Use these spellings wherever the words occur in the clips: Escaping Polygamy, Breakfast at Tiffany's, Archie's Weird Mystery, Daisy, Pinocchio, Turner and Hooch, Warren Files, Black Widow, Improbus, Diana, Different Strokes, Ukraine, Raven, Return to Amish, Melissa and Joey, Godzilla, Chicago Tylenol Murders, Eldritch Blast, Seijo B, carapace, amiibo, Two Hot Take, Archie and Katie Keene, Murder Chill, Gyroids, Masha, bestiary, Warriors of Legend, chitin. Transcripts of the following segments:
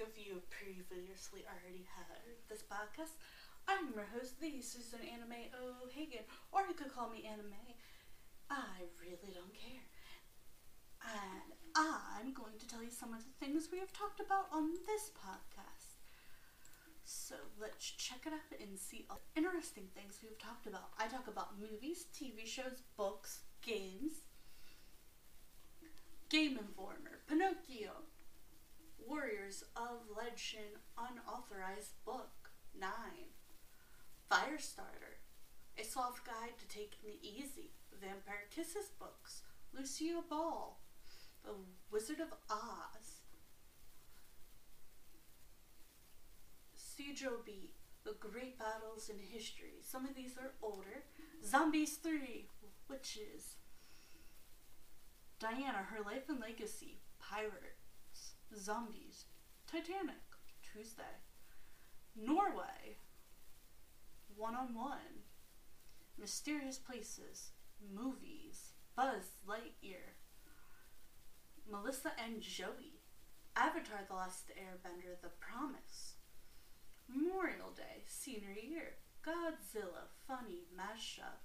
if you previously already heard this podcast, I'm your host, the Susan Anime O'Hagan, or you could call me Anime. I really don't care. And I'm going to tell you some of the things we have talked about on this podcast. So let's check it out and see all the interesting things we've talked about. I talk about movies, TV shows, books, games, Game Informer, Pinocchio, Warriors of Legend, Unauthorized Book 9, Firestarter, A Soft Guide to Taking It Easy, Vampire Kisses books, Lucia Ball, The Wizard of Oz, Seijo B, The Great Battles in History. Some of these are older. Zombies 3, Witches, Diana, Her Life and Legacy, Pirates, Zombies, Titanic, Tuesday, Norway, One-on-One, Mysterious Places, Movies, Buzz Lightyear, Melissa and Joey, Avatar: The Last Airbender, The Promise, Memorial Day, Senior Year, Godzilla, Funny, Masha,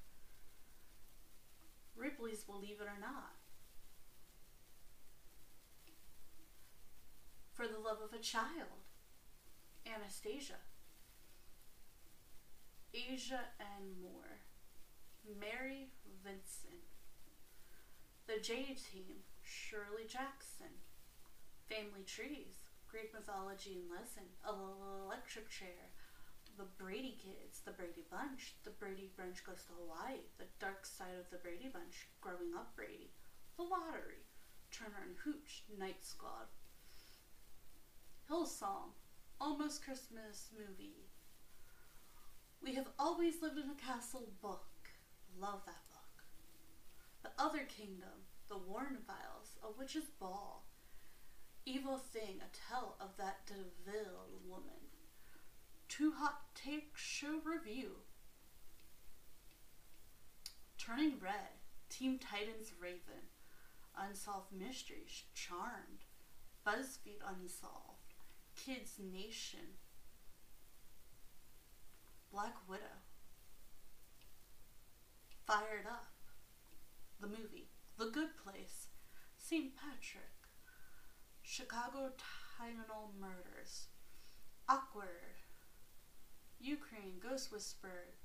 Ripley's Believe It or Not, For the Love of a Child, Anastasia, Asia and More, Mary Vincent, The Jade Team, Shirley Jackson, Family Trees, Greek Mythology and Lesson, Electric Chair, The Brady Kids, The Brady Bunch, The Brady Bunch Goes to Hawaii, The Dark Side of the Brady Bunch, Growing Up Brady, The Lottery, Turner and Hooch, Night Squad, Hillsong, Almost Christmas Movie, We Have Always Lived in a Castle book, love that book, The Other Kingdom, The Warren Files, A Witch's Ball, Evil Thing, A Tale of That Deville Woman, Two Hot Take Show Review, Turning Red, Teen Titans Raven, Unsolved Mysteries, Charmed, BuzzFeed Unsolved, Kids Nation, Black Widow, Fired Up, The Movie, The Good Place, St. Patrick, Chicago Tylenol Murders, Awkward, Ukraine, Ghost Whisperer,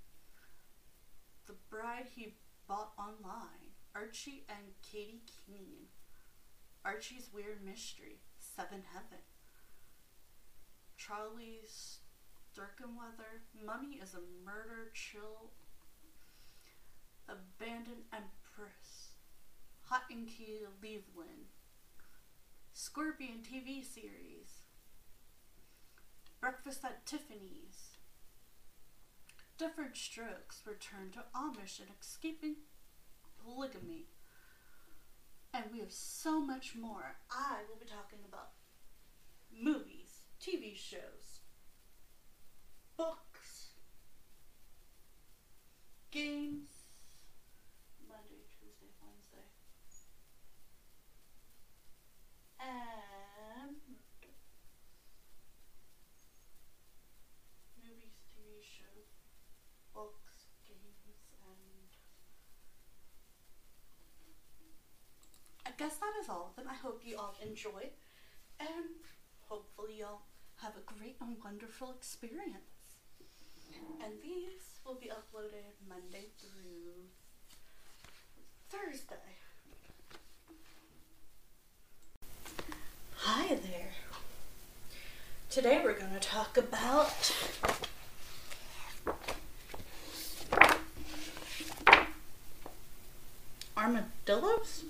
The Bride He Bought Online, Archie and Katie Keene, Archie's Weird Mystery, Seven Heaven, Charlie Sturkenweather, Mummy is a Murder Chill, Abandoned Empress, Hot and Key Cleveland, Scorpion TV Series, Breakfast at Tiffany's, Different Strokes, Return to Amish and Escaping Polygamy, and we have so much more. I will be talking about movies, TV shows, books, games, Monday, Tuesday, Wednesday, and movies, TV shows, books, games, and I guess that is all of them. I hope you all enjoy, and hopefully y'all have a great and wonderful experience. And these will be uploaded Monday through Thursday. Hi there. Today we're going to talk about armadillos.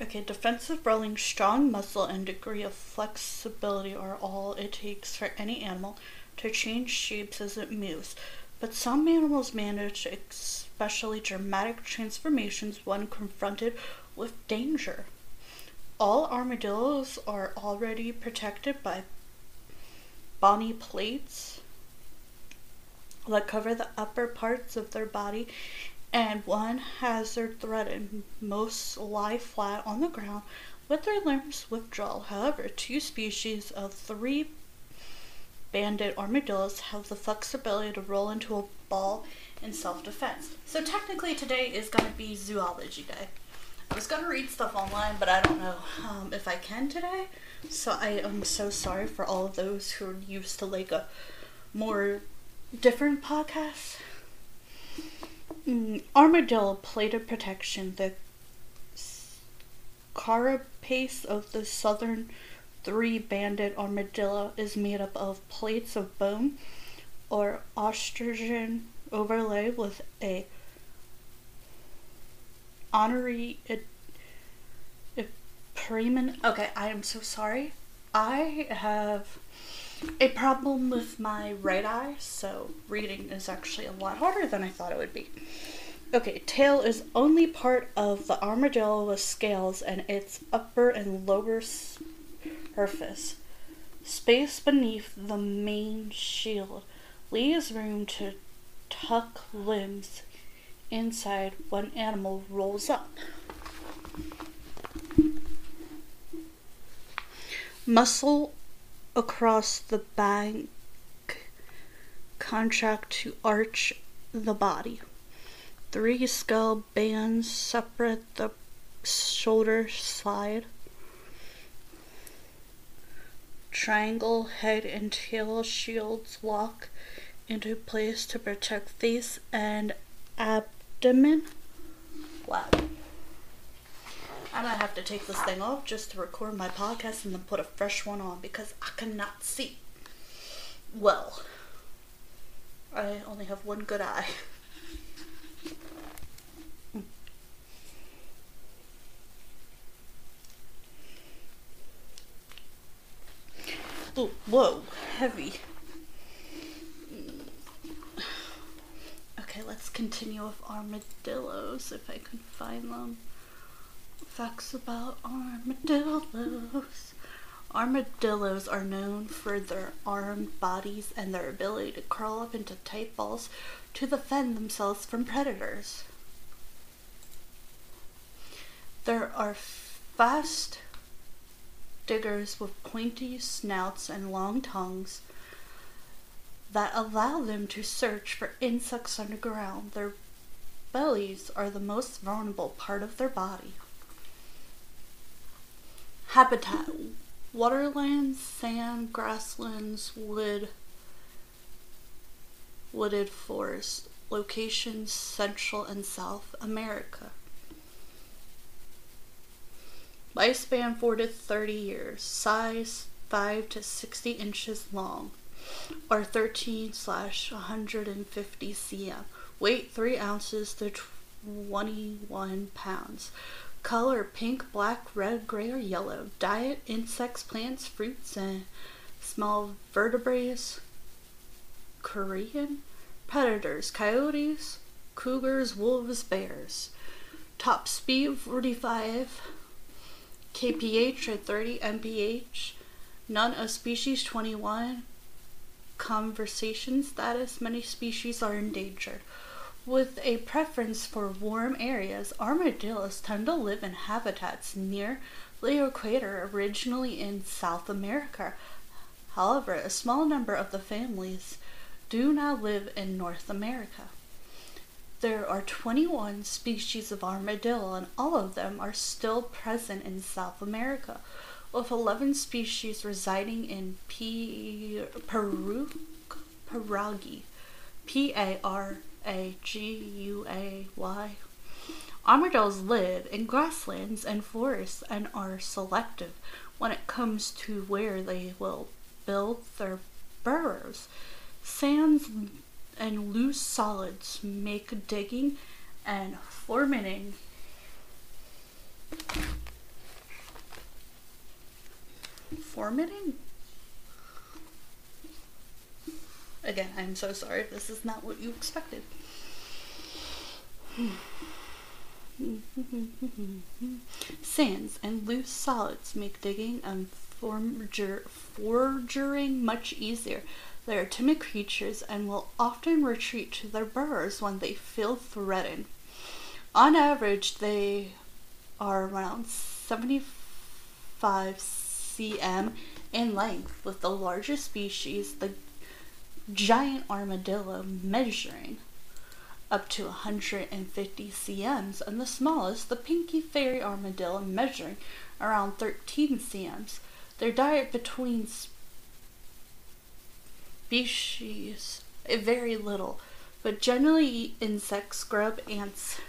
Okay, defensive rolling, strong muscle and degree of flexibility are all it takes for any animal to change shapes as it moves. But some animals manage especially dramatic transformations when confronted with danger. All armadillos are already protected by bony plates that cover the upper parts of their body, and one hazard threatened. Most lie flat on the ground With their limbs withdrawal, however, two species of three banded armadillos have the flexibility to roll into a ball in self-defense. So technically today is going to be zoology day. I was going to read stuff online, but I don't know if I can today. So I am so sorry for all of those who are used to like a more different podcast. Armadillo plated protection, the carapace of the southern three-banded armadillo is made up of plates of bone or ostrich overlay with a honorary praemen. Okay, I am so sorry. I have a problem with my right eye, so reading is actually a lot harder than I thought it would be. Okay, tail is only part of the armadillo with scales and its upper and lower surface. Space beneath the main shield leaves room to tuck limbs inside when animal rolls up. Muscle across the back contract to arch the body. Three skull bands separate the shoulder slide. Triangle head and tail shields lock into place to protect face and abdomen. Wow. I'm gonna have to take this thing off just to record my podcast and then put a fresh one on because I cannot see. Well, I only have one good eye. Ooh, whoa, heavy. Okay, let's continue with armadillos if I can find them. Facts about armadillos. Armadillos are known for their armed bodies and their ability to curl up into tight balls to defend themselves from predators. There are fast diggers with pointy snouts and long tongues that allow them to search for insects underground. Their bellies are the most vulnerable part of their body. Habitat: waterlands, sand, grasslands, wooded forest. Locations: Central and South America. Lifespan 4 to 30 years. Size 5 to 60 inches long or 13/150 cm. Weight 3 ounces to 21 pounds. Color pink, black, red, gray, or yellow. Diet: insects, plants, fruits, and small vertebrates. Korean predators: coyotes, cougars, wolves, bears. Top speed 45 kph or 30 mph. None of species 21. Conservation status: many species are endangered. With a preference for warm areas, armadillos tend to live in habitats near the equator, originally in South America. However, a small number of the families do now live in North America. There are 21 species of armadillo, and all of them are still present in South America, with 11 species residing in Peru, Paraguay, Paraguay. Armadillos live in grasslands and forests and are selective when it comes to where they will build their burrows. Sands and loose solids make digging and formatting Again, I'm so sorry if this is not what you expected. Sands and loose solids make digging and foraging much easier. They are timid creatures and will often retreat to their burrows when they feel threatened. On average, they are around 75 5 cm in length, with the largest species, the giant armadillo, measuring up to 150 cms, and the smallest, the pinky fairy armadillo, measuring around 13 cms. Their diet between species vary little, but generally eat insects, grub, ants,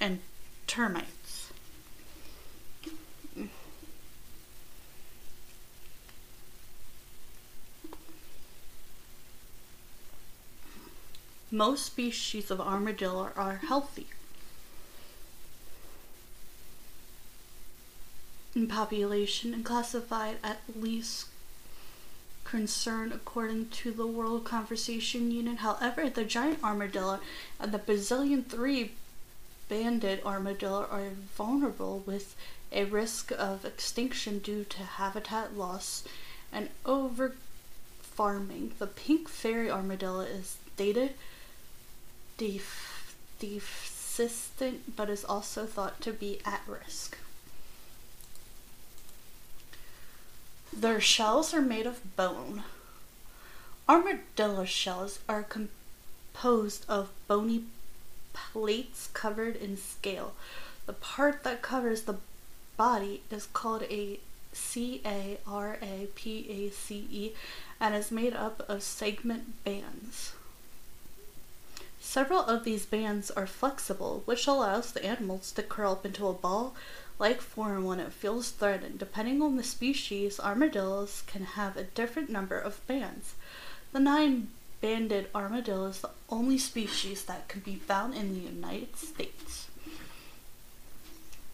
and termites. Most species of armadillo are healthy. In population and classified at least concern according to the World Conservation Unit. However, the giant armadillo and the Brazilian three-banded armadillo are vulnerable, with a risk of extinction due to habitat loss and over-farming. The pink fairy armadillo is dated deficient, but is also thought to be at risk. Their shells are made of bone. Armadillo shells are composed of bony plates covered in scale. The part that covers the body is called a carapace and is made up of segment bands. Several of these bands are flexible, which allows the animals to curl up into a ball-like form when it feels threatened. Depending on the species, armadillos can have a different number of bands. The nine-banded armadillo is the only species that can be found in the United States.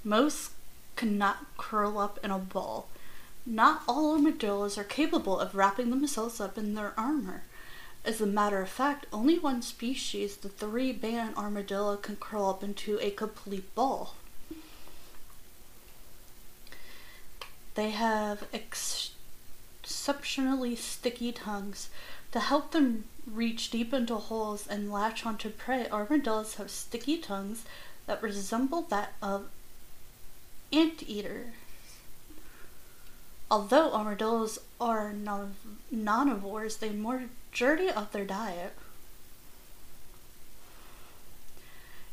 Most cannot curl up in a ball. Not all armadillos are capable of wrapping themselves up in their armor. As a matter of fact, only one species, the three-banded armadillo, can curl up into a complete ball. They have exceptionally sticky tongues. To help them reach deep into holes and latch onto prey, armadillos have sticky tongues that resemble that of anteaters. Although armadillos are non-omnivores, they majority of their diet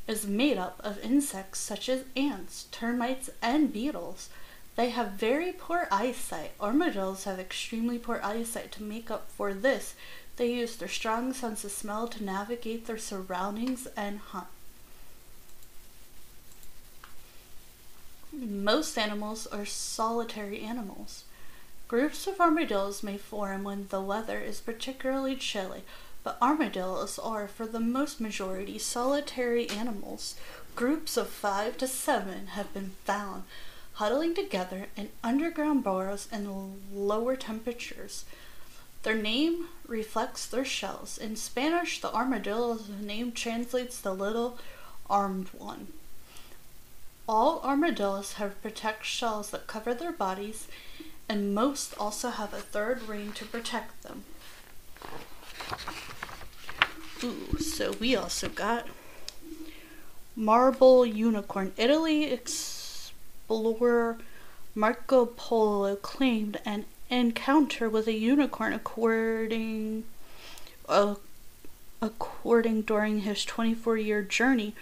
is made up of insects such as ants, termites, and beetles. They have very poor eyesight. Armadillos have extremely poor eyesight. To make up for this, they use their strong sense of smell to navigate their surroundings and hunt. Most animals are solitary animals. Groups of armadillos may form when the weather is particularly chilly, but armadillos are, for the most majority, solitary animals. Groups of 5 to 7 have been found, huddling together in underground burrows in lower temperatures. Their name reflects their shells. In Spanish, the armadillo's name translates to little armed one. All armadillos have protective shells that cover their bodies, and most also have a third ring to protect them. Ooh, so we also got marble unicorn. Italy explorer Marco Polo claimed an encounter with a unicorn according during his 24-year journey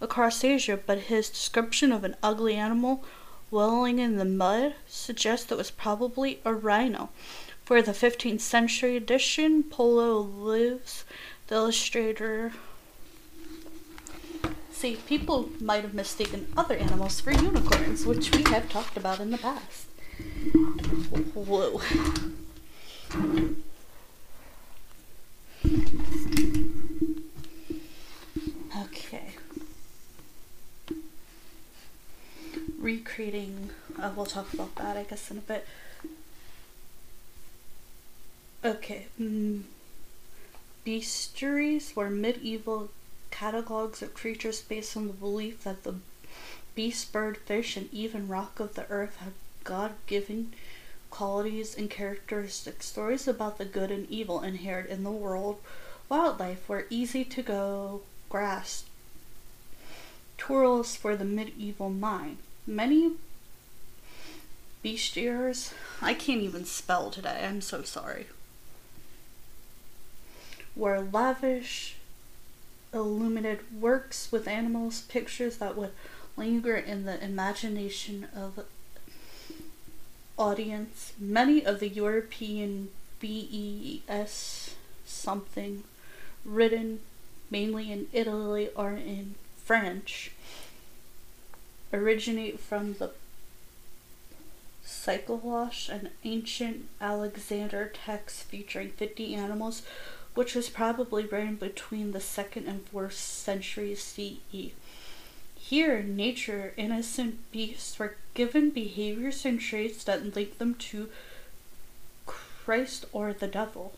across Asia, but his description of an ugly animal wallowing in the mud suggests it was probably a rhino. For the 15th century edition, Polo lives, the illustrator. See, people might have mistaken other animals for unicorns, which we have talked about in the past. Whoa. Okay. Recreating, we'll talk about that, I guess, in a bit. Okay, bestiaries were medieval catalogs of creatures based on the belief that the beast, bird, fish, and even rock of the earth had God-given qualities and characteristics. Stories about the good and evil inherent in the world wildlife were easy to grasp, tools for the medieval mind. many beast ears. I can't even spell today, I'm so sorry. Were lavish, illuminated works with animals, pictures that would linger in the imagination of audience. Many of the European BES something written mainly in Italy or in French originate from the Cyclosh, an ancient Alexander text featuring 50 animals, which was probably written between the 2nd and 4th centuries CE. Here, nature, innocent beasts were given behaviors and traits that link them to Christ or the devil.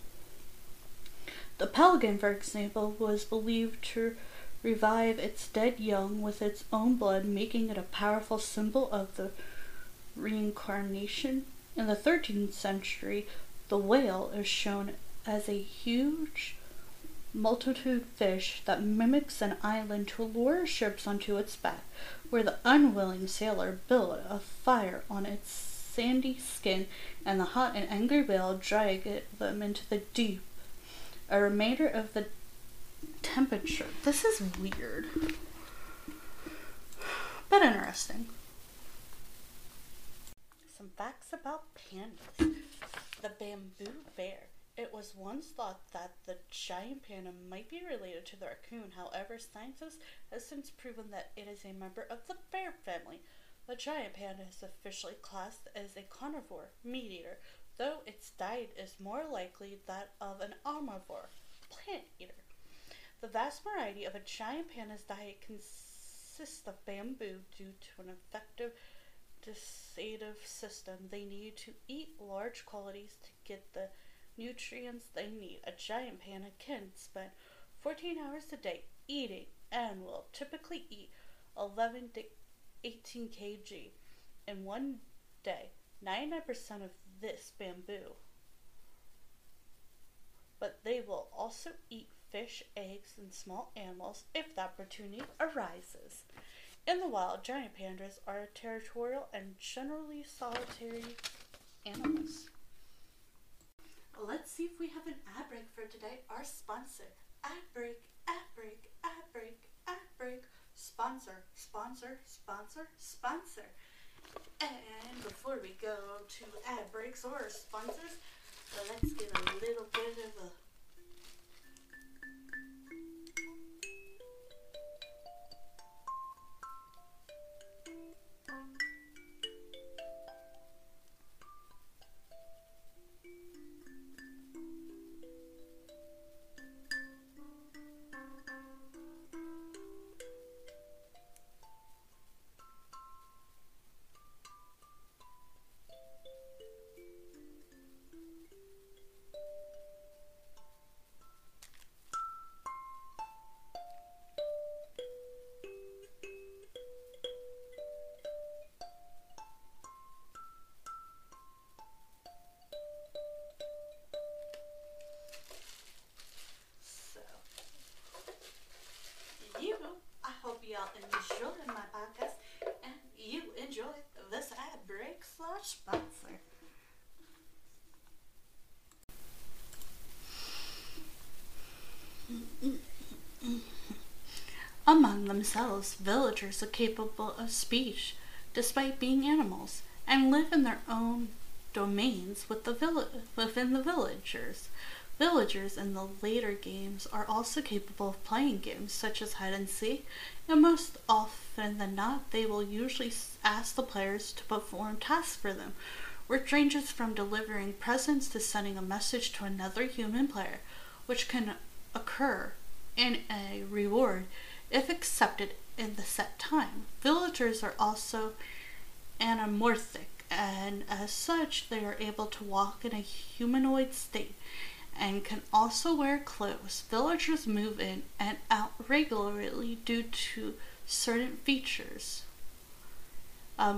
The pelican, for example, was believed to revive its dead young with its own blood, making it a powerful symbol of the reincarnation. In the 13th century, the whale is shown as a huge multitude fish that mimics an island to lure ships onto its back, where the unwilling sailor built a fire on its sandy skin, and the hot and angry whale dragged them into the deep. A remainder of the temperature. This is weird, but interesting. Some facts about pandas. The bamboo bear. It was once thought that the giant panda might be related to the raccoon. However, scientists have since proven that it is a member of the bear family. The giant panda is officially classed as a carnivore meat eater, though its diet is more likely that of an omnivore plant eater. The vast variety of a giant panda's diet consists of bamboo due to an effective digestive system. They need to eat large quantities to get the nutrients they need. A giant panda can spend 14 hours a day eating and will typically eat 11 to 18 kg in one day. 99% of this bamboo. But they will also eat fish, eggs, and small animals if the opportunity arises. In the wild, giant pandas are territorial and generally solitary animals. Let's see if we have an ad break for today. Our sponsor. Ad break, ad break, ad break, ad break. Sponsor, sponsor, sponsor, sponsor. And before we go to ad breaks or our sponsors, let's get a little bit of a sponsor. Among themselves, villagers are capable of speech despite being animals and live in their own domains with within the villagers. Villagers in the later games are also capable of playing games such as hide and seek, and most often than not, they will usually ask the players to perform tasks for them, which ranges from delivering presents to sending a message to another human player, which can occur in a reward if accepted in the set time. Villagers are also anamorphic, and as such, they are able to walk in a humanoid state and can also wear clothes. Villagers move in and out regularly due to certain features.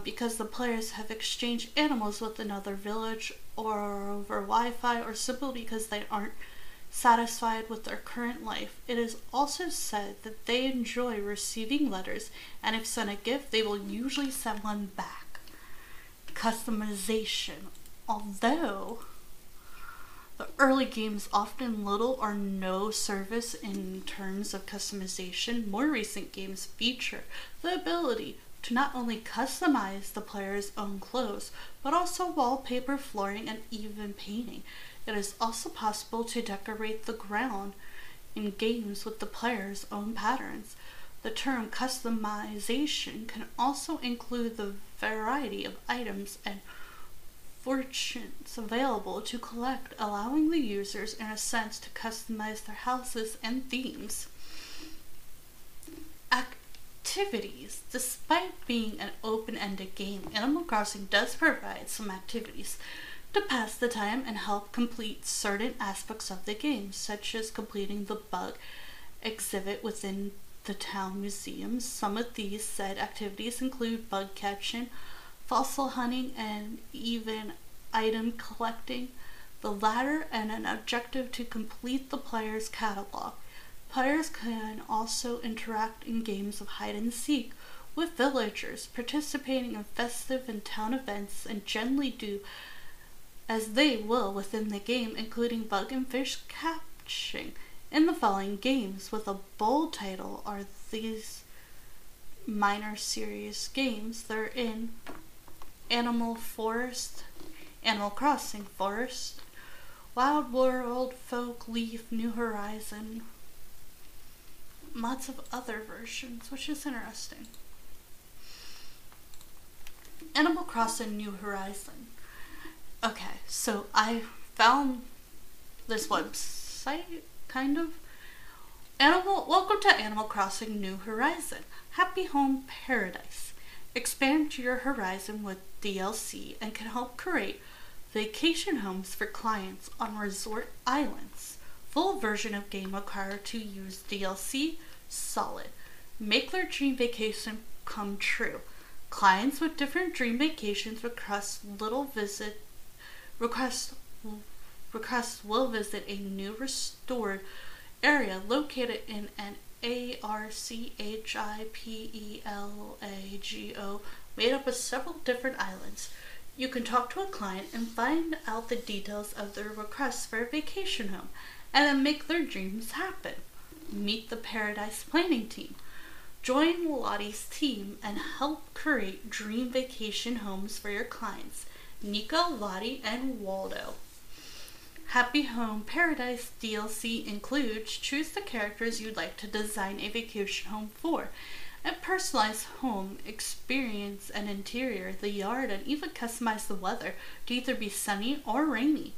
Because the players have exchanged animals with another village or over Wi-Fi, or simply because they aren't satisfied with their current life. It is also said that they enjoy receiving letters, and if sent a gift, they will usually send one back. Customization. Although the early games often little or no service in terms of customization, more recent games feature the ability to not only customize the player's own clothes, but also wallpaper, flooring, and even painting. It is also possible to decorate the ground in games with the player's own patterns. The term customization can also include the variety of items and fortunes available to collect, allowing the users, in a sense, to customize their houses and themes. Activities. Despite being an open-ended game, Animal Crossing does provide some activities to pass the time and help complete certain aspects of the game, such as completing the bug exhibit within the town museum. Some of these said activities include bug catching, fossil hunting, and even item collecting, the latter and an objective to complete the player's catalog. Players can also interact in games of hide and seek with villagers, participating in festive and town events, and generally do as they will within the game, including bug and fish catching. In the following games with a bold title are these minor series games. They're in Animal Forest, Animal Crossing Forest, Wild World, Folk, Leaf, New Horizon, lots of other versions, which is interesting. Animal Crossing New Horizon. Okay, so I found this website, kind of. Welcome to Animal Crossing New Horizon. Happy Home Paradise. Expand your horizon with DLC and can help create vacation homes for clients on resort islands. Full version of game required to use DLC. Solid. Make their dream vacation come true. Clients with different dream vacations will visit a new restored area located in an ARCHIPELAGO made up of several different islands. You can talk to a client and find out the details of their request for a vacation home, and then make their dreams happen. Meet the Paradise Planning Team. Join Lottie's team and help create dream vacation homes for your clients, Nico, Lottie, and Waldo. Happy Home Paradise DLC includes choose the characters you'd like to design a vacation home for, and personalize home experience and interior, the yard, and even customize the weather to either be sunny or rainy.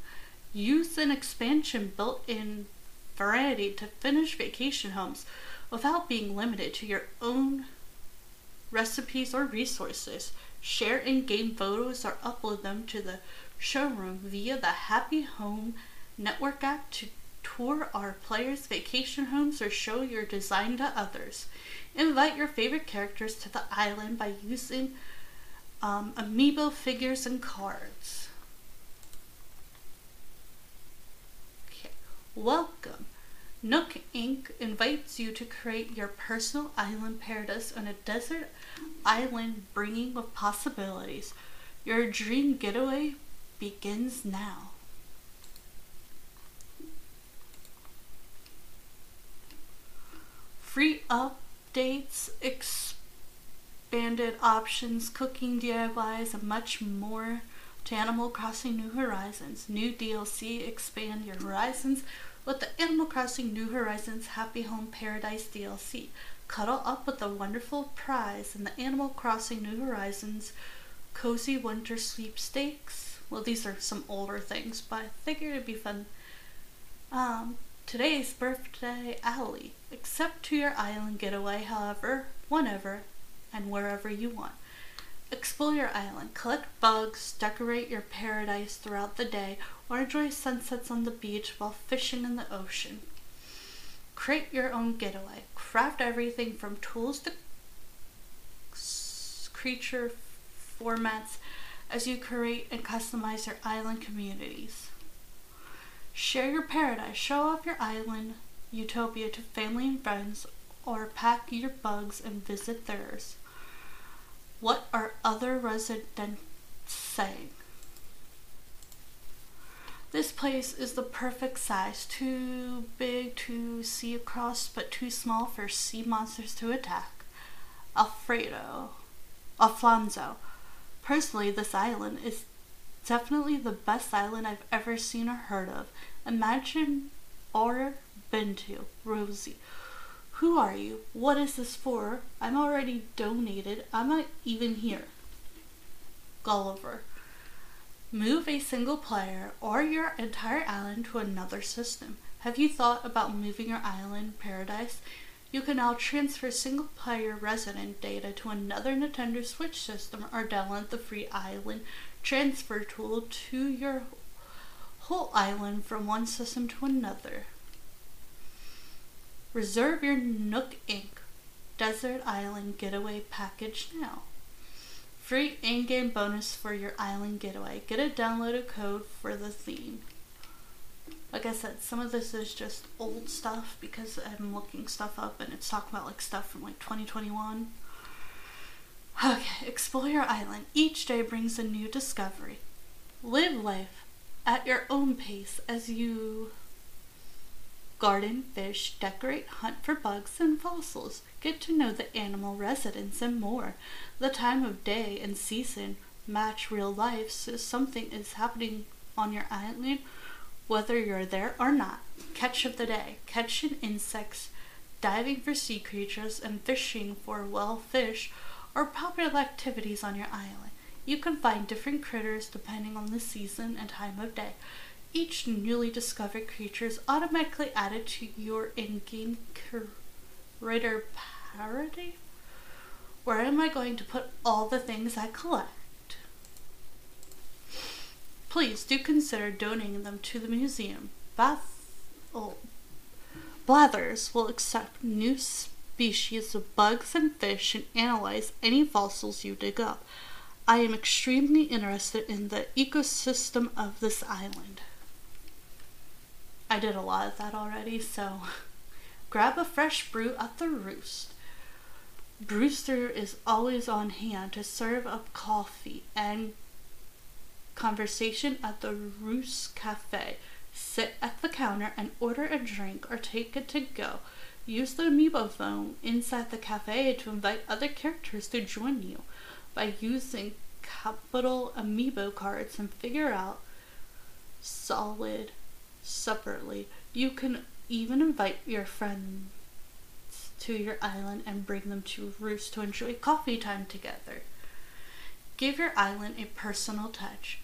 Use an expansion built-in variety to finish vacation homes without being limited to your own recipes or resources. Share in-game photos or upload them to the showroom via the Happy Home Network app to tour our players' vacation homes or show your design to others. Invite your favorite characters to the island by using amiibo figures and cards. Okay. Welcome. Nook Inc. invites you to create your personal island paradise on a desert island brimming with possibilities. Your dream getaway begins now. Free updates, expanded options, cooking DIYs, and much more to Animal Crossing New Horizons. New DLC, expand your horizons with the Animal Crossing New Horizons Happy Home Paradise DLC. Cuddle up with a wonderful prize in the Animal Crossing New Horizons Cozy Winter Sweepstakes. Well, these are some older things, but I figured it'd be fun. Today's birthday alley. Accept to your island getaway however, whenever, and wherever you want. Explore your island, collect bugs, decorate your paradise throughout the day, or enjoy sunsets on the beach while fishing in the ocean. Create your own getaway. Craft everything from tools to creature formats as you create and customize your island communities. Share your paradise, show off your island, utopia to family and friends, or pack your bugs and visit theirs. What are other residents saying? This place is the perfect size, too big to see across, but too small for sea monsters to attack. Alfonso. Personally, this island is definitely the best island I've ever seen or heard of. Imagine or been to. Rosie. Who are you? What is this for? I'm already donated. I'm not even here. Gulliver. Move a single player or your entire island to another system. Have you thought about moving your island, Paradise? You can now transfer single player resident data to another Nintendo Switch system or download the free island transfer tool to your whole island from one system to another. Reserve your Nook Inc. Desert Island Getaway Package now. Free in-game bonus for your island getaway. Get a downloaded code for the theme. Like I said, some of this is just old stuff because I'm looking stuff up and it's talking about like stuff from like 2021. Okay, explore your island. Each day brings a new discovery. Live life at your own pace as you garden, fish, decorate, hunt for bugs and fossils. Get to know the animal residents and more. The time of day and season match real life, so something is happening on your island whether you're there or not. Catch of the day. Catching insects, diving for sea creatures, and fishing for well fish are popular activities on your island. You can find different critters depending on the season and time of day. Each newly discovered creature is automatically added to your in-game curator parody. Where am I going to put all the things I collect? Please do consider donating them to the museum. Blathers will accept new species of bugs and fish and analyze any fossils you dig up. I am extremely interested in the ecosystem of this island. I did a lot of that already, so grab a fresh brew at the Roost. Brewster is always on hand to serve up coffee and conversation at the Roost Cafe. Sit at the counter and order a drink or take it to go. Use the amiibo phone inside the cafe to invite other characters to join you by using capital amiibo cards and figure out solid separately. You can even invite your friends to your island and bring them to Roost to enjoy coffee time together. Give your island a personal touch.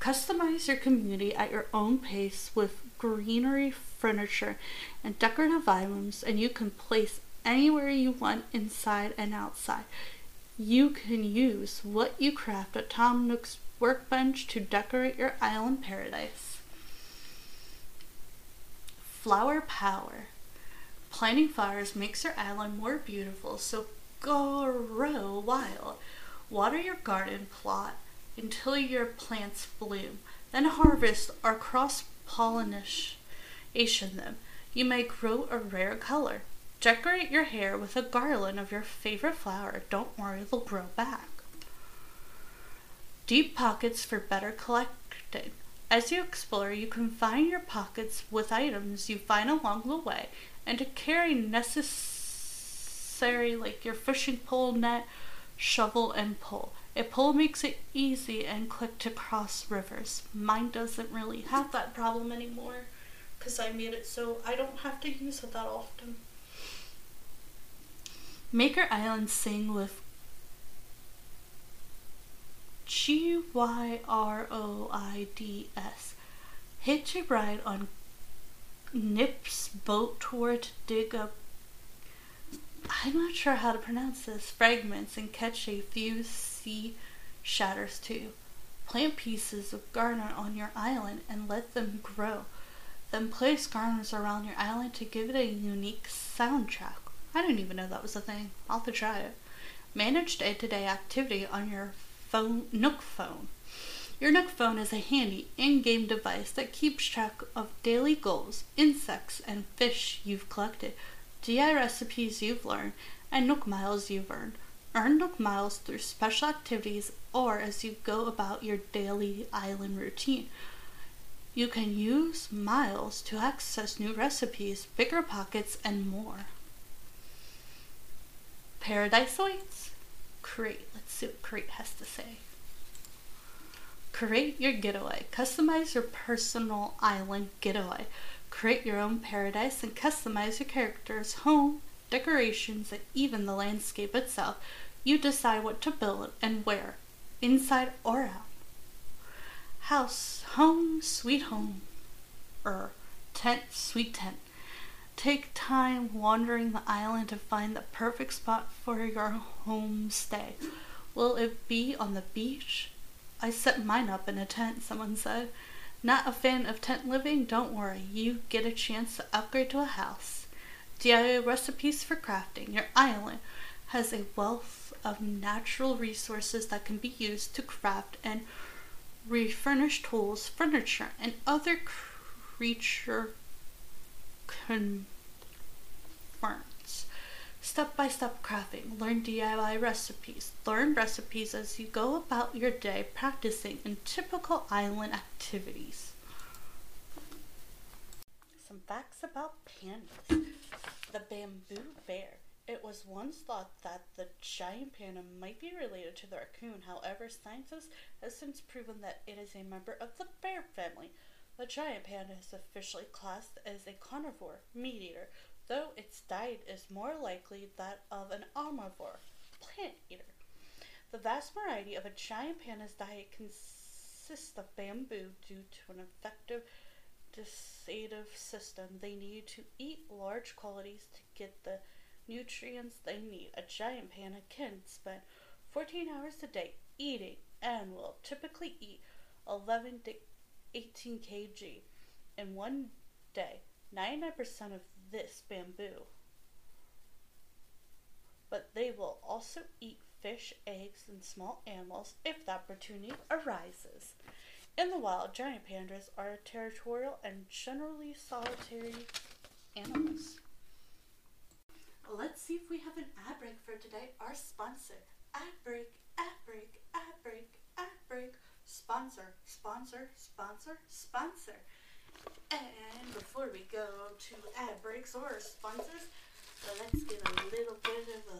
Customize your community at your own pace with greenery, furniture, and decorative items, and you can place anywhere you want inside and outside. You can use what you craft at Tom Nook's workbench to decorate your island paradise. Flower power. Planting flowers makes your island more beautiful, so go wild. Water your garden plot until your plants bloom, then harvest or cross-pollination them. You may grow a rare color. Decorate your hair with a garland of your favorite flower. Don't worry, they'll grow back. Deep pockets for better collecting. As you explore, you can find your pockets with items you find along the way, and to carry necessary like your fishing pole, net, shovel, and pole. A pole makes it easy and quick to cross rivers. Mine doesn't really have that problem anymore because I made it so I don't have to use it that often. Make your island sing with Gyroids. Hitch a ride on Nip's boat tour to dig up, I'm not sure how to pronounce this, fragments and catch a few sea shatters too. Plant pieces of garner on your island and let them grow. Then place garners around your island to give it a unique soundtrack. I didn't even know that was a thing. I'll have to try it. Manage day-to-day activity on your Nook phone. Your Nook phone is a handy in-game device that keeps track of daily goals, insects, and fish you've collected, DI recipes you've learned, and Nook miles you've earned. Earn Nook miles through special activities or as you go about your daily island routine. You can use miles to access new recipes, bigger pockets, and more. Paradise awaits? Crate. Let's see what Crate has to say. Create your getaway. Customize your personal island getaway. Create your own paradise and customize your character's home, decorations, and even the landscape itself. You decide what to build and where, inside or out. House, home, sweet home, or tent, sweet tent. Take time wandering the island to find the perfect spot for your home stay. Will it be on the beach? I set mine up in a tent, someone said. Not a fan of tent living? Don't worry, you get a chance to upgrade to a house. DIY recipes for crafting. Your island has a wealth of natural resources that can be used to craft and refurnish tools, furniture, and other creature comforts. Step-by-step crafting. Learn DIY recipes. Learn recipes as you go about your day, practicing in typical island activities. Some facts about pandas. The bamboo bear. It was once thought that the giant panda might be related to the raccoon. However, scientists have since proven that it is a member of the bear family. The giant panda is officially classed as a carnivore, meat-eater, though its diet is more likely that of an omnivore, plant eater. The vast variety of a giant panda's diet consists of bamboo. Due to an effective digestive system, they need to eat large quantities to get the nutrients they need. A giant panda can spend 14 hours a day eating and will typically eat 11 to 18 kg in one day. 99% of this bamboo, but they will also eat fish, eggs, and small animals if the opportunity arises. In the wild, giant pandas are territorial and generally solitary animals. Let's see if we have an ad break for today. Our sponsor. Ad break, ad break, ad break, ad break. Sponsor, sponsor, sponsor, sponsor. And before we go to ad breaks or sponsors, let's get a little bit of a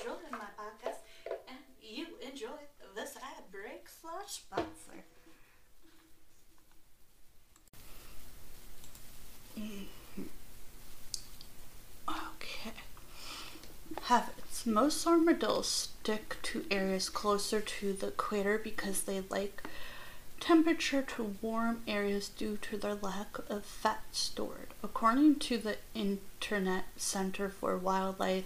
enjoying my podcast, and you enjoy this ad break slash sponsor. Okay. Habits. Most armadillos stick to areas closer to the equator because they like temperature to warm areas due to their lack of fat stored. According to the Internet Center for Wildlife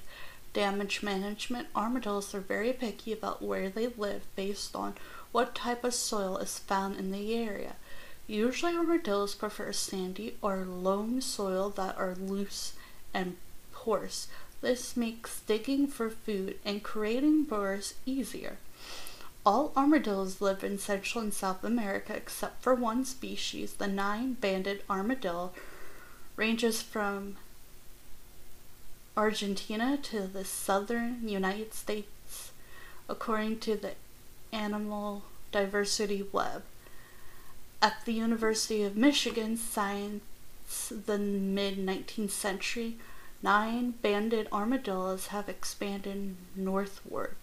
Damage management, armadillos are very picky about where they live based on what type of soil is found in the area. Usually armadillos prefer sandy or loam soil that are loose and porous. This makes digging for food and creating burrows easier. All armadillos live in Central and South America except for one species, the nine-banded armadillo, ranges from Argentina to the southern United States, according to the Animal Diversity Web. At the University of Michigan, since the mid-19th century, 9 banded armadillos have expanded northward.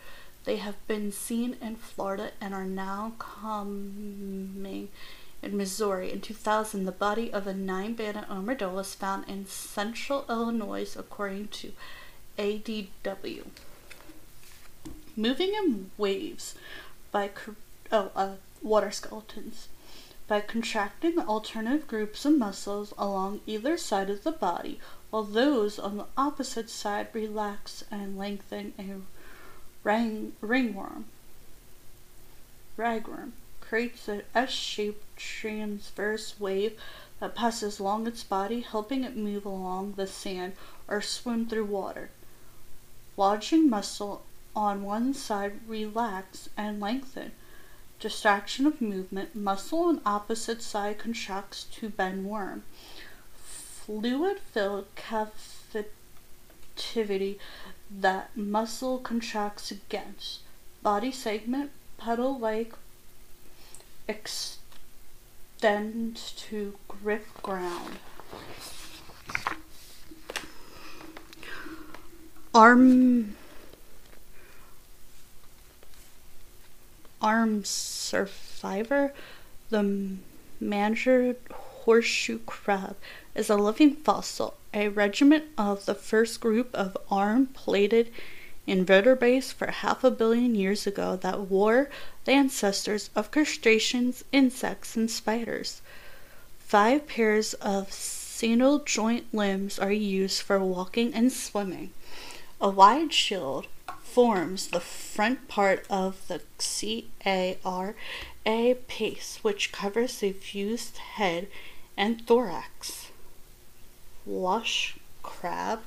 They have been seen in Florida and are now coming in Missouri. In 2000, the body of a 9 banded armadillo was found in central Illinois, according to ADW. Moving in Waves by Water Skeletons. By contracting alternative groups of muscles along either side of the body, while those on the opposite side relax and lengthen a ringworm. Ragworm creates an S-shaped transverse wave that passes along its body, helping it move along the sand or swim through water. Lodging muscle on one side relax and lengthen. Distraction of movement, muscle on opposite side contracts to bend worm. Fluid-filled cavity that muscle contracts against. Body segment, pedal-like, extend to grip ground. Arm survivor, the manager horseshoe crab, is a living fossil, a regiment of the first group of arm-plated invertebrates for 500 million years ago that were the ancestors of crustaceans, insects, and spiders. 5 pairs of senile joint limbs are used for walking and swimming. A wide shield forms the front part of the cara pace, which covers the fused head and thorax. Lush crab.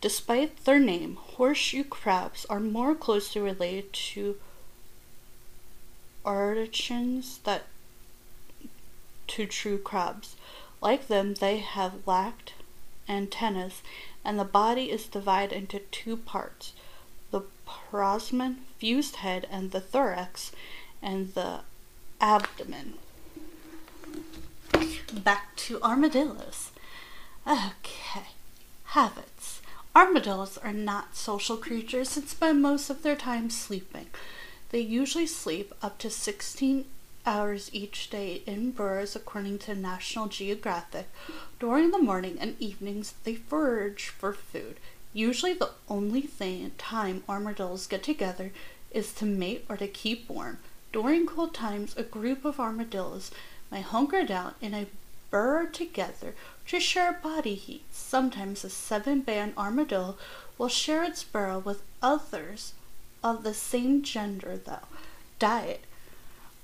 Despite their name, horseshoe crabs are more closely related to artichins than to true crabs. Like them, they have lacked antennas, and the body is divided into 2 parts, the prosman, fused head, and the thorax, and the abdomen. Back to armadillos. Okay, habits. Armadillos are not social creatures and spend most of their time sleeping. They usually sleep up to 16 hours each day in burrows, according to National Geographic. During the morning and evenings, they forage for food. Usually the only time armadillos get together is to mate or to keep warm. During cold times, a group of armadillos may hunker down in a burrow together to share body heat. Sometimes a 7-band armadillo will share its burrow with others of the same gender, though. Diet.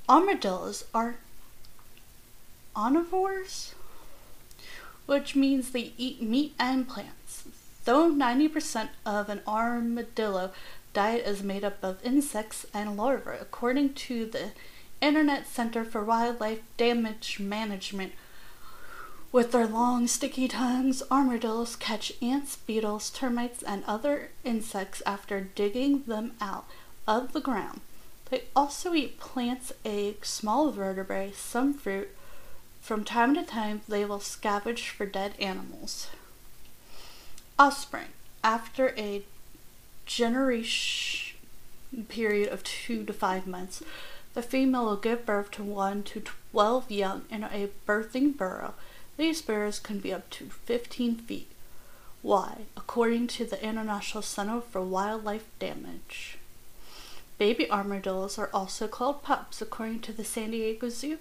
Armadillos are omnivores, which means they eat meat and plants. Though 90% of an armadillo diet is made up of insects and larvae, according to the Internet Center for Wildlife Damage Management. With their long, sticky tongues, armadillos catch ants, beetles, termites, and other insects after digging them out of the ground. They also eat plants, eggs, small vertebrae, some fruit. From time to time, they will scavenge for dead animals. Offspring. After a generation period of 2 to 5 months, the female will give birth to 1 to 12 young in a birthing burrow. These burrows can be up to 15 feet wide, according to the International Center for Wildlife Damage. Baby armadillos are also called pups, according to the San Diego Zoo.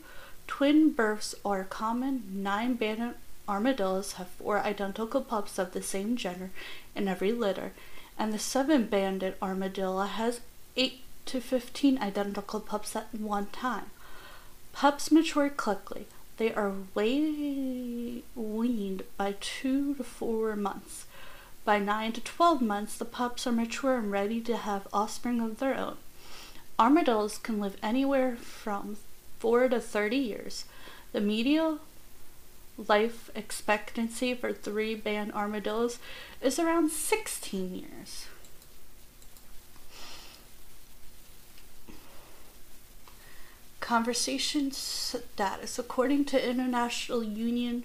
Twin births are common. 9 banded armadillos have 4 identical pups of the same gender in every litter, and the 7-banded armadillo has 8 to 15 identical pups at one time. Pups mature quickly. They are weaned by 2 to 4 months. By 9 to 12 months, the pups are mature and ready to have offspring of their own. Armadillos can live anywhere from 4 to 30 years. The median life expectancy for 3-band armadillos is around 16 years. Conservation status. According to International Union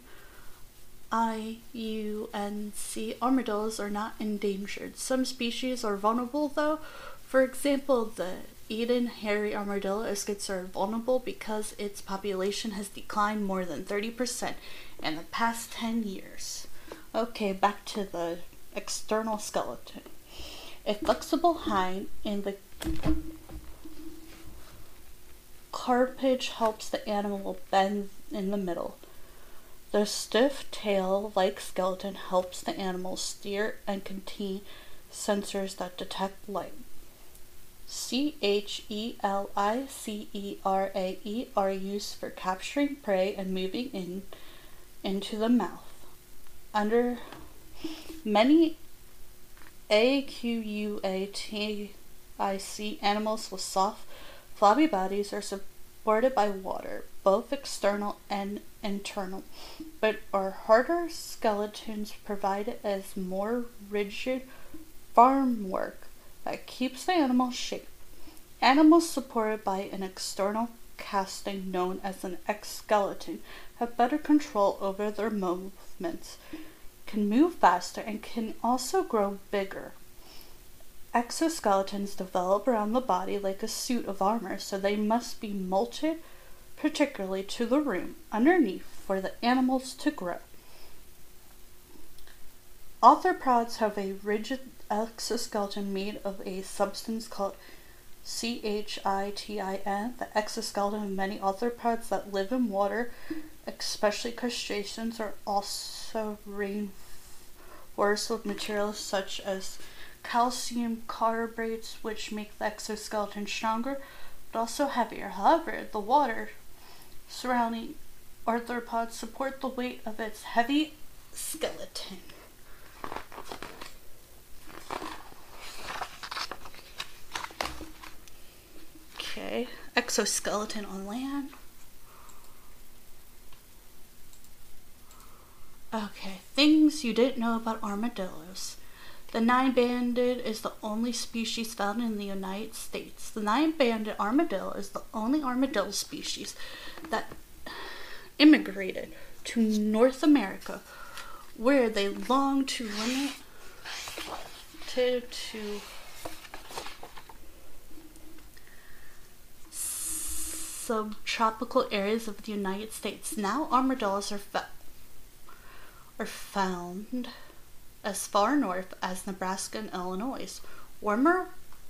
IUNC armadillos are not endangered. Some species are vulnerable though. For example, the Eden hairy armadillo is considered vulnerable because its population has declined more than 30% in the past 10 years. Okay, back to the external skeleton. A flexible hide in the carapace helps the animal bend in the middle. The stiff tail-like skeleton helps the animal steer and contain sensors that detect light. Chelicerae are used for capturing prey and moving into the mouth. Under many aquatic animals with soft, flabby bodies are supported by water, both external and internal, but our harder skeletons provide as more rigid farm work that keeps the animal shape. Animals supported by an external casting known as an exoskeleton have better control over their movements, can move faster, and can also grow bigger. Exoskeletons develop around the body like a suit of armor, so they must be molted particularly to the room underneath for the animals to grow. Arthropods have a rigid exoskeleton made of a substance called chitin, the exoskeleton of many arthropods that live in water, especially crustaceans, are also reinforced with materials such as calcium carbonates, which make the exoskeleton stronger but also heavier. However, the water surrounding arthropods support the weight of its heavy skeleton. Okay, exoskeleton on land. Okay, things you didn't know about armadillos. The nine-banded is the only species found in the United States. The nine-banded armadillo is the only armadillo species that immigrated to North America, where they long to limit to subtropical areas of the United States. Now armadillos are found as far north as Nebraska and Illinois. Warmer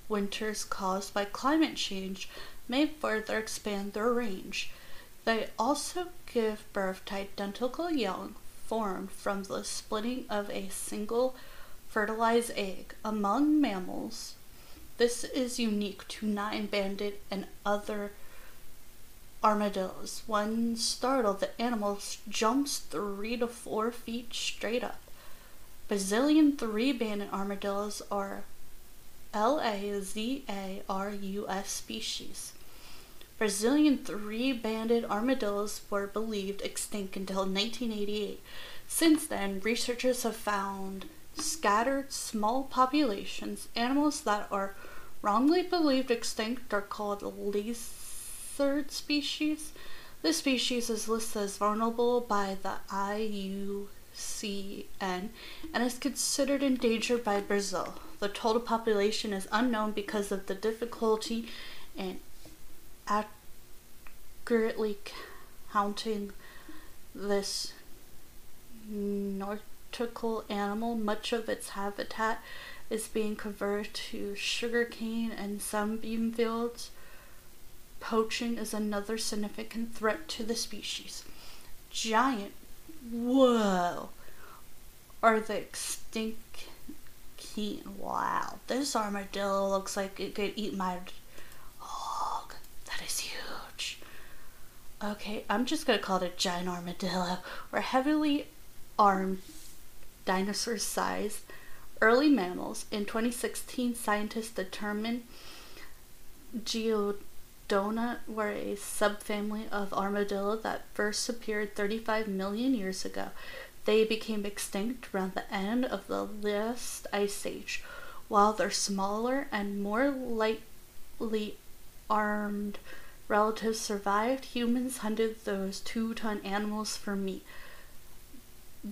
winters caused by climate change may further expand their range. They also give birth to identical young formed from the splitting of a single fertilized egg. Among mammals, this is unique to nine-banded and other armadillos. When startled, the animal jumps 3 to 4 feet straight up. Brazilian three-banded armadillos are Lazarus species. Brazilian three-banded armadillos were believed extinct until 1988. Since then, researchers have found scattered small populations. Animals that are wrongly believed extinct are called lizard species. This species is listed as vulnerable by the IUCN and is considered endangered by Brazil. The total population is unknown because of the difficulty in accurately counting this nautical animal. Much of its habitat is being converted to sugarcane and sunbeam fields. Poaching is another significant threat to the species. Giant, whoa, are the extinct keen. Wow, this armadillo looks like it could eat my hog. That is huge. Okay, I'm just gonna call it a giant armadillo, or heavily armed dinosaur-sized early mammals. In 2016, scientists determined Geodona were a subfamily of armadillo that first appeared 35 million years ago. They became extinct around the end of the last ice age. While their smaller and more lightly armed relatives survived, humans hunted those 2-ton animals for meat.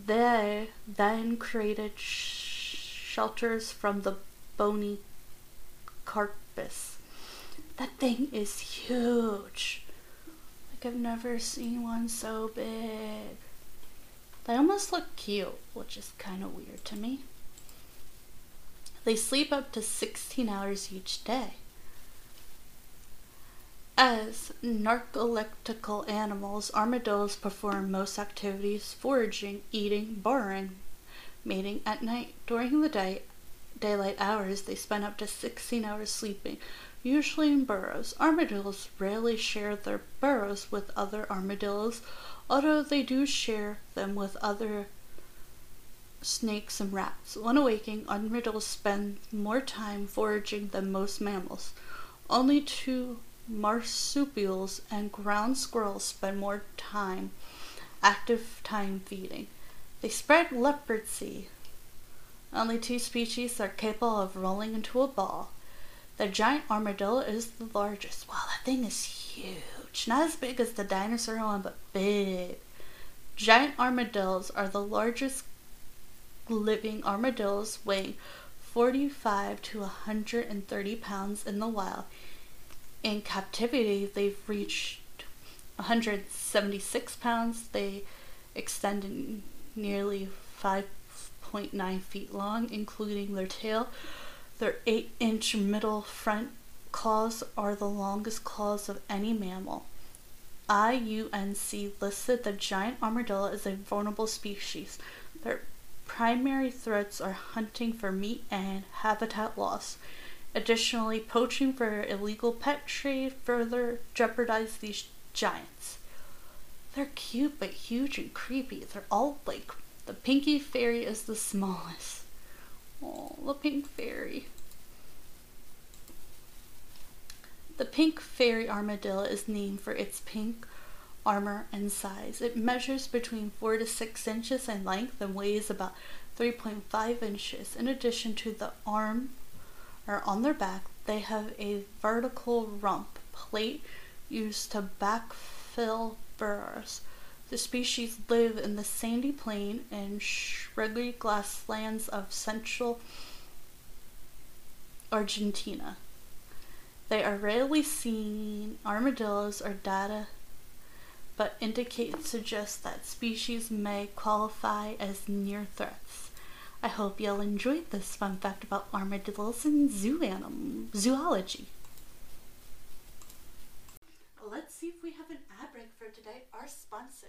They then created shelters from the bony carpus. That thing is huge. Like, I've never seen one so big. They almost look cute, which is kind of weird to me. They sleep up to 16 hours each day. As narcoleptical animals, armadillos perform most activities: foraging, eating, burrowing, mating at night. During the daylight hours, they spend up to 16 hours sleeping, usually in burrows. Armadillos rarely share their burrows with other armadillos, although they do share them with other snakes and rats. When awaking, armadillos spend more time foraging than most mammals. Only two marsupials and ground squirrels spend more time active time feeding. They spread leprosy. Only two species are capable of rolling into a ball. The giant armadillo is the largest. Wow, that thing is huge. Not as big as the dinosaur one, but big. Giant armadillos are the largest living armadillos, weighing 45 to 130 pounds in the wild. In captivity, they've reached 176 pounds. They extend nearly 5.9 feet long, including their tail. Their 8-inch middle front claws are the longest claws of any mammal. IUCN listed the giant armadillo as a vulnerable species. Their primary threats are hunting for meat and habitat loss. Additionally, poaching for illegal pet trade further jeopardizes these giants. They're cute but huge and creepy. They're all like. The Pinky Fairy is the smallest. Oh, the Pink Fairy. The Pink Fairy armadillo is named for its pink armor and size. It measures between 4 to 6 inches in length and weighs about 3.5 inches. In addition to the arm or on their back, they have a vertical rump plate used to backfill burrows. The species live in the sandy plain and shrubby grasslands of central Argentina. They are rarely seen. Armadillos are data, but indicate suggest that species may qualify as near threats. I hope y'all enjoyed this fun fact about armadillos and zoology. Let's see if we have an ad break for today. Our sponsor.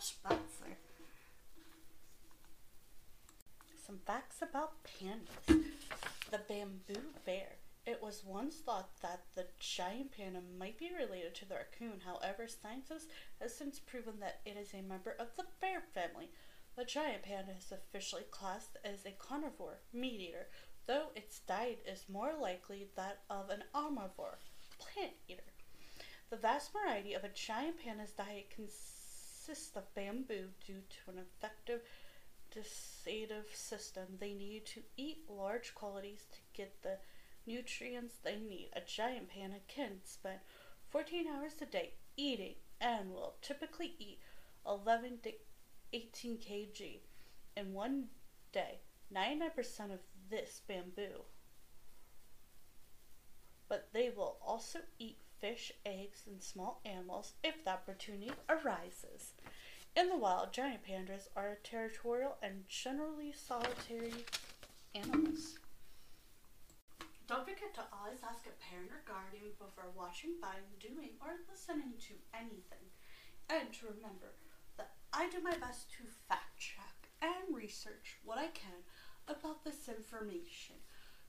sponsor. Some facts about pandas. The bamboo bear. It was once thought that the giant panda might be related to the raccoon. However, scientists have since proven that it is a member of the bear family. The giant panda is officially classed as a carnivore meat eater, though its diet is more likely that of an omnivore plant eater. The vast variety of a giant panda's diet consists of bamboo. Due to an effective digestive system, they need to eat large quantities to get the nutrients they need. A giant panda can spend 14 hours a day eating and will typically eat 11 to 18 kg in one day. 99% of this bamboo, but they They will also eat fish, eggs, and small animals if the opportunity arises. In the wild, giant pandas are territorial and generally solitary animals. Don't forget to always ask a parent or guardian before watching, buying, doing, or listening to anything. And to remember that I do my best to fact check and research what I can about this information.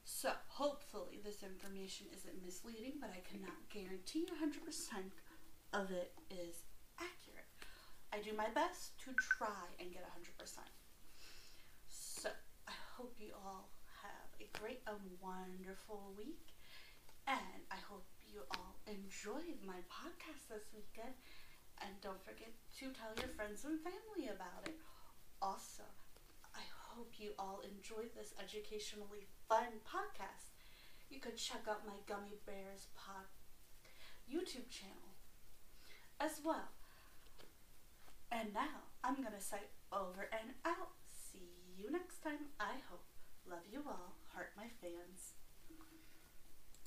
So hopefully this information isn't misleading, but I cannot guarantee 100% of it is accurate. I do my best to try and get 100%. So I hope you all have a great and wonderful week. And I hope you all enjoyed my podcast this weekend. And don't forget to tell your friends and family about it. Also, I hope you all enjoyed this educationally fun podcast. You could check out my Gummy Bears Pod YouTube channel as well. And now, I'm going to say over and out. See you next time, I hope. Love you all. Heart my fans.